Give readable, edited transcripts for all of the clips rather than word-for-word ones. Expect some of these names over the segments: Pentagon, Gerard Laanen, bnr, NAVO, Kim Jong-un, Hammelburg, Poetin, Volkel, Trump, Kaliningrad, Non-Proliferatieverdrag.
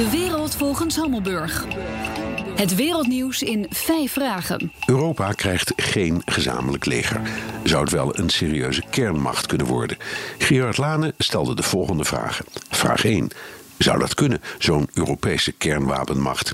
De wereld volgens Hammelburg. Het wereldnieuws in 5 vragen. Europa krijgt geen gezamenlijk leger. Zou het wel een serieuze kernmacht kunnen worden? Gerard Laanen stelde de volgende vragen. Vraag 1. Zou dat kunnen, zo'n Europese kernwapenmacht?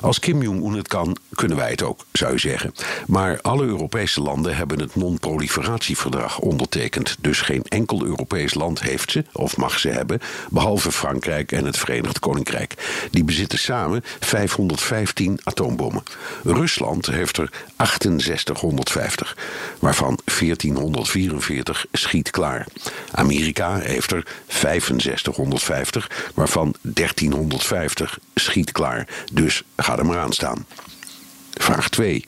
Als Kim Jong-un het kan, kunnen wij het ook, zou je zeggen. Maar alle Europese landen hebben het Non-Proliferatieverdrag ondertekend. Dus geen enkel Europees land heeft ze, of mag ze hebben, behalve Frankrijk en het Verenigd Koninkrijk. Die bezitten samen 515 atoombommen. Rusland heeft er 6850, waarvan 1444 schiet klaar. Amerika heeft er 6550, waarvan 1350 schiet klaar. Dus ga er maar aan staan. Vraag 2.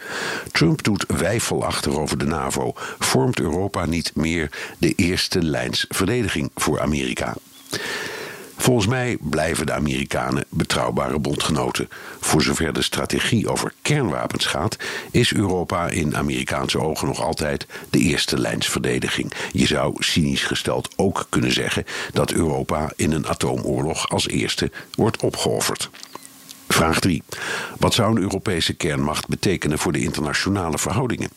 Trump doet weifelachtig over de NAVO. Vormt Europa niet meer de eerste lijns verdediging voor Amerika? Volgens mij blijven de Amerikanen betrouwbare bondgenoten. Voor zover de strategie over kernwapens gaat, is Europa in Amerikaanse ogen nog altijd de eerste lijnsverdediging. Je zou cynisch gesteld ook kunnen zeggen dat Europa in een atoomoorlog als eerste wordt opgeofferd. Vraag 3. Wat zou een Europese kernmacht betekenen voor de internationale verhoudingen?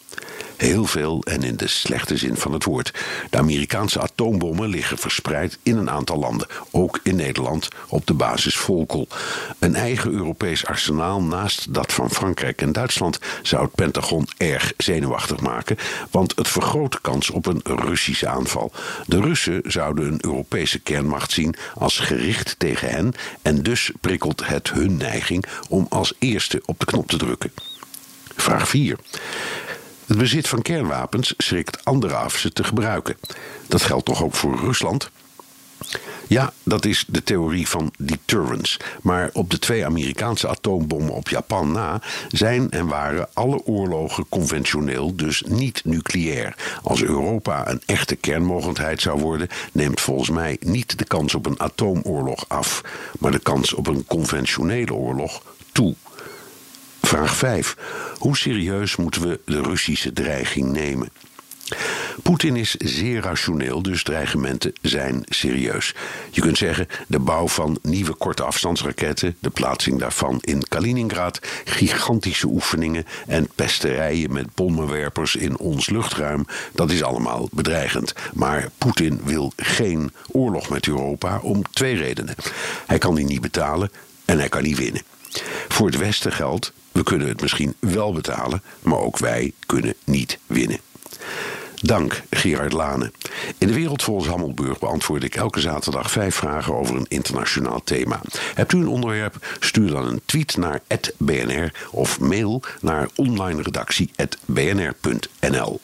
Heel veel en in de slechte zin van het woord. De Amerikaanse atoombommen liggen verspreid in een aantal landen. Ook in Nederland op de basis Volkel. Een eigen Europees arsenaal naast dat van Frankrijk en Duitsland zou het Pentagon erg zenuwachtig maken, want het vergroot de kans op een Russische aanval. De Russen zouden een Europese kernmacht zien als gericht tegen hen en dus prikkelt het hun neiging om als eerste op de knop te drukken. Vraag 4. Het bezit van kernwapens schrikt anderen af ze te gebruiken. Dat geldt toch ook voor Rusland? Ja, dat is de theorie van deterrence. Maar op de 2 Amerikaanse atoombommen op Japan na zijn en waren alle oorlogen conventioneel, dus niet nucleair. Als Europa een echte kernmogendheid zou worden, neemt volgens mij niet de kans op een atoomoorlog af, maar de kans op een conventionele oorlog toe. Vraag 5. Hoe serieus moeten we de Russische dreiging nemen? Poetin is zeer rationeel, dus dreigementen zijn serieus. Je kunt zeggen, de bouw van nieuwe korteafstandsraketten, de plaatsing daarvan in Kaliningrad, gigantische oefeningen en pesterijen met bommenwerpers in ons luchtruim, dat is allemaal bedreigend. Maar Poetin wil geen oorlog met Europa om 2 redenen. Hij kan die niet betalen en hij kan niet winnen. Voor het Westen geldt, we kunnen het misschien wel betalen, maar ook wij kunnen niet winnen. Dank, Gerard Laanen. In de wereld volgens Hammelburg beantwoord ik elke zaterdag 5 vragen over een internationaal thema. Hebt u een onderwerp? Stuur dan een tweet naar @bnr of mail naar onlineredactie@bnr.nl.